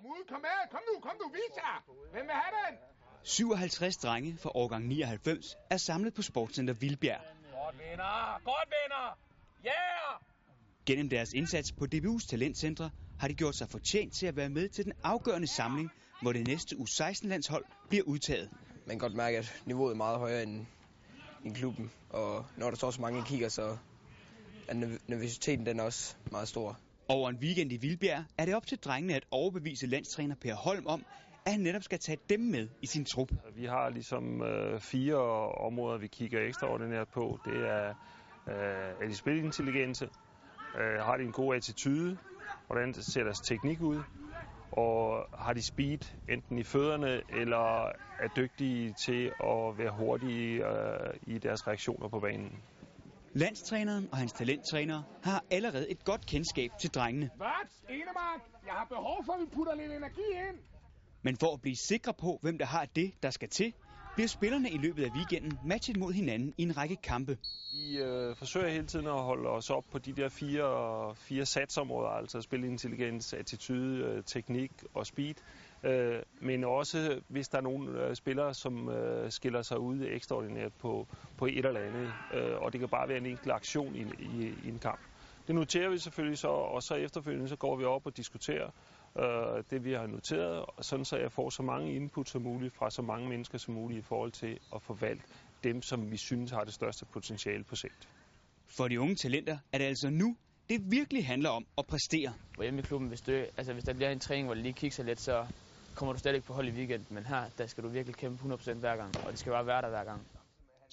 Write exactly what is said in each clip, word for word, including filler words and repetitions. Kom ud, kom her, kom nu, kom nu, vis jer! Hvem vil have den? syvoghalvtreds drenge fra årgang nioghalvfems er samlet på Sportscenter Vildbjerg. Godt venner, godt venner! Yeah! Gennem deres indsats på D B U's talentcentre har de gjort sig fortjent til at være med til den afgørende samling, hvor det næste U seksten landshold bliver udtaget. Man kan godt mærke, at niveauet er meget højere end i klubben, og når der står så mange kigger, så er nervøsiteten den også meget stor. Over en weekend i Vildbjerg er det op til drengene at overbevise landstræner Per Holm om, at han netop skal tage dem med i sin trup. Vi har ligesom øh, fire områder, vi kigger ekstraordinært på. Det er, øh, er de spilintelligente, øh, har de en god attitude, hvordan ser deres teknik ud, og har de speed enten i fødderne eller er dygtige til at være hurtige øh, i deres reaktioner på banen. Landstræneren og hans talenttræner har allerede et godt kendskab til drengene. Vats, Enemark, jeg har behov for, at vi putter lidt energi ind. Men for at blive sikre på, hvem der har det, der skal til, bliver spillerne i løbet af weekenden matchet mod hinanden i en række kampe. Vi øh, forsøger hele tiden at holde os op på de der fire, fire satsområder, altså spilintelligens, attitude, øh, teknik og speed. Øh, men også, hvis der er nogle øh, spillere, som øh, skiller sig ud ekstraordinært på, på et eller andet, øh, og det kan bare være en enkelt aktion i, i, i en kamp. Det noterer vi selvfølgelig, så, og så efterfølgende så går vi op og diskuterer øh, det, vi har noteret, sådan så jeg får så mange input som muligt fra så mange mennesker som muligt i forhold til at forvalte dem, som vi synes har det største potentiale på sigt. For de unge talenter er det altså nu, det virkelig handler om at præstere. Hjemme i klubben, hvis, det, altså hvis der bliver en træning, hvor det lige kigger sig lidt, så kommer du stadig ikke på hold i weekenden, men her der skal du virkelig kæmpe hundrede procent hver gang, og det skal bare være der hver gang.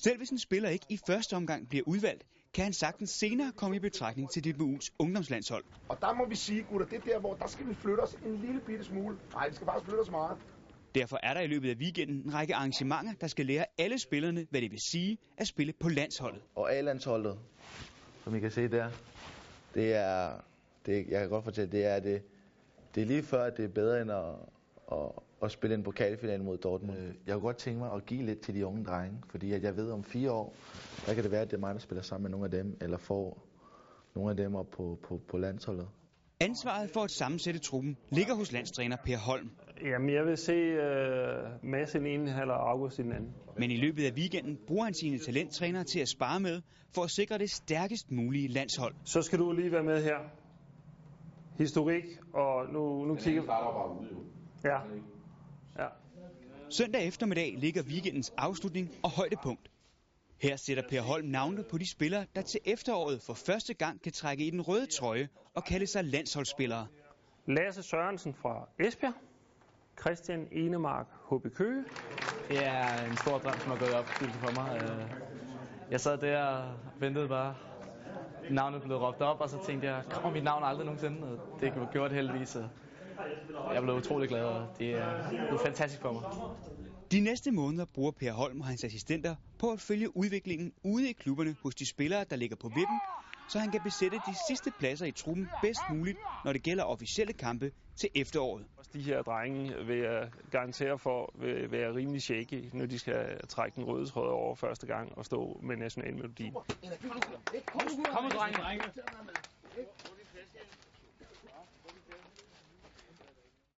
Selv hvis en spiller ikke i første omgang bliver udvalgt, kan han sagtens senere komme i betragtning til D B U's ungdomslandshold. Og der må vi sige, gutter, det er der, hvor der skal vi flytte os en lille bitte smule. Nej, vi skal bare flytte os meget. Derfor er der i løbet af weekenden en række arrangementer, der skal lære alle spillerne, hvad det vil sige at spille på landsholdet. Og A-landsholdet, som I kan se der, det er, det, jeg kan godt fortælle, det er, det, det er lige før, det er bedre end at, at, at spille en pokalfinale mod Dortmund. Jeg kunne godt tænke mig at give lidt til de unge drenge, fordi at jeg ved, om fire år, der kan det være, at det er mig, der spiller sammen med nogle af dem, eller får nogle af dem op på, på, på landsholdet. Ansvaret for at sammensætte truppen ligger hos landstræner Per Holm. Jamen, jeg vil se uh, Mads i den ene halv og August i den anden. Men i løbet af weekenden bruger han sine talenttrænere til at spare med, for at sikre det stærkest mulige landshold. Så skal du lige være med her. Historik, og nu, nu kigger vi bare ud, jo. Ja. Ja. Søndag eftermiddag ligger weekendens afslutning og højdepunkt. Her sætter Per Holm navnet på de spillere, der til efteråret for første gang kan trække i den røde trøje og kalde sig landsholdsspillere. Lasse Sørensen fra Esbjerg, Christian Enemark, H B Køge. Det er en stor drøm, som har gået op for mig. Jeg sad der og ventede bare. Navnet blev råbt op, og så tænkte jeg, kommer mit navn aldrig nogensinde? Det gjorde det heldigvis. Jeg blev utrolig glad, og det er fantastisk for mig. De næste måneder bruger Per Holm og hans assistenter på at følge udviklingen ude i klubberne hos de spillere, der ligger på vippen, så han kan besætte de sidste pladser i truppen bedst muligt, når det gælder officielle kampe til efteråret. De her drenge vil jeg garantere for vil være rimelig shaky, når de skal trække den røde tråd over første gang og stå med nationalmelodien. Kom nu, drenge!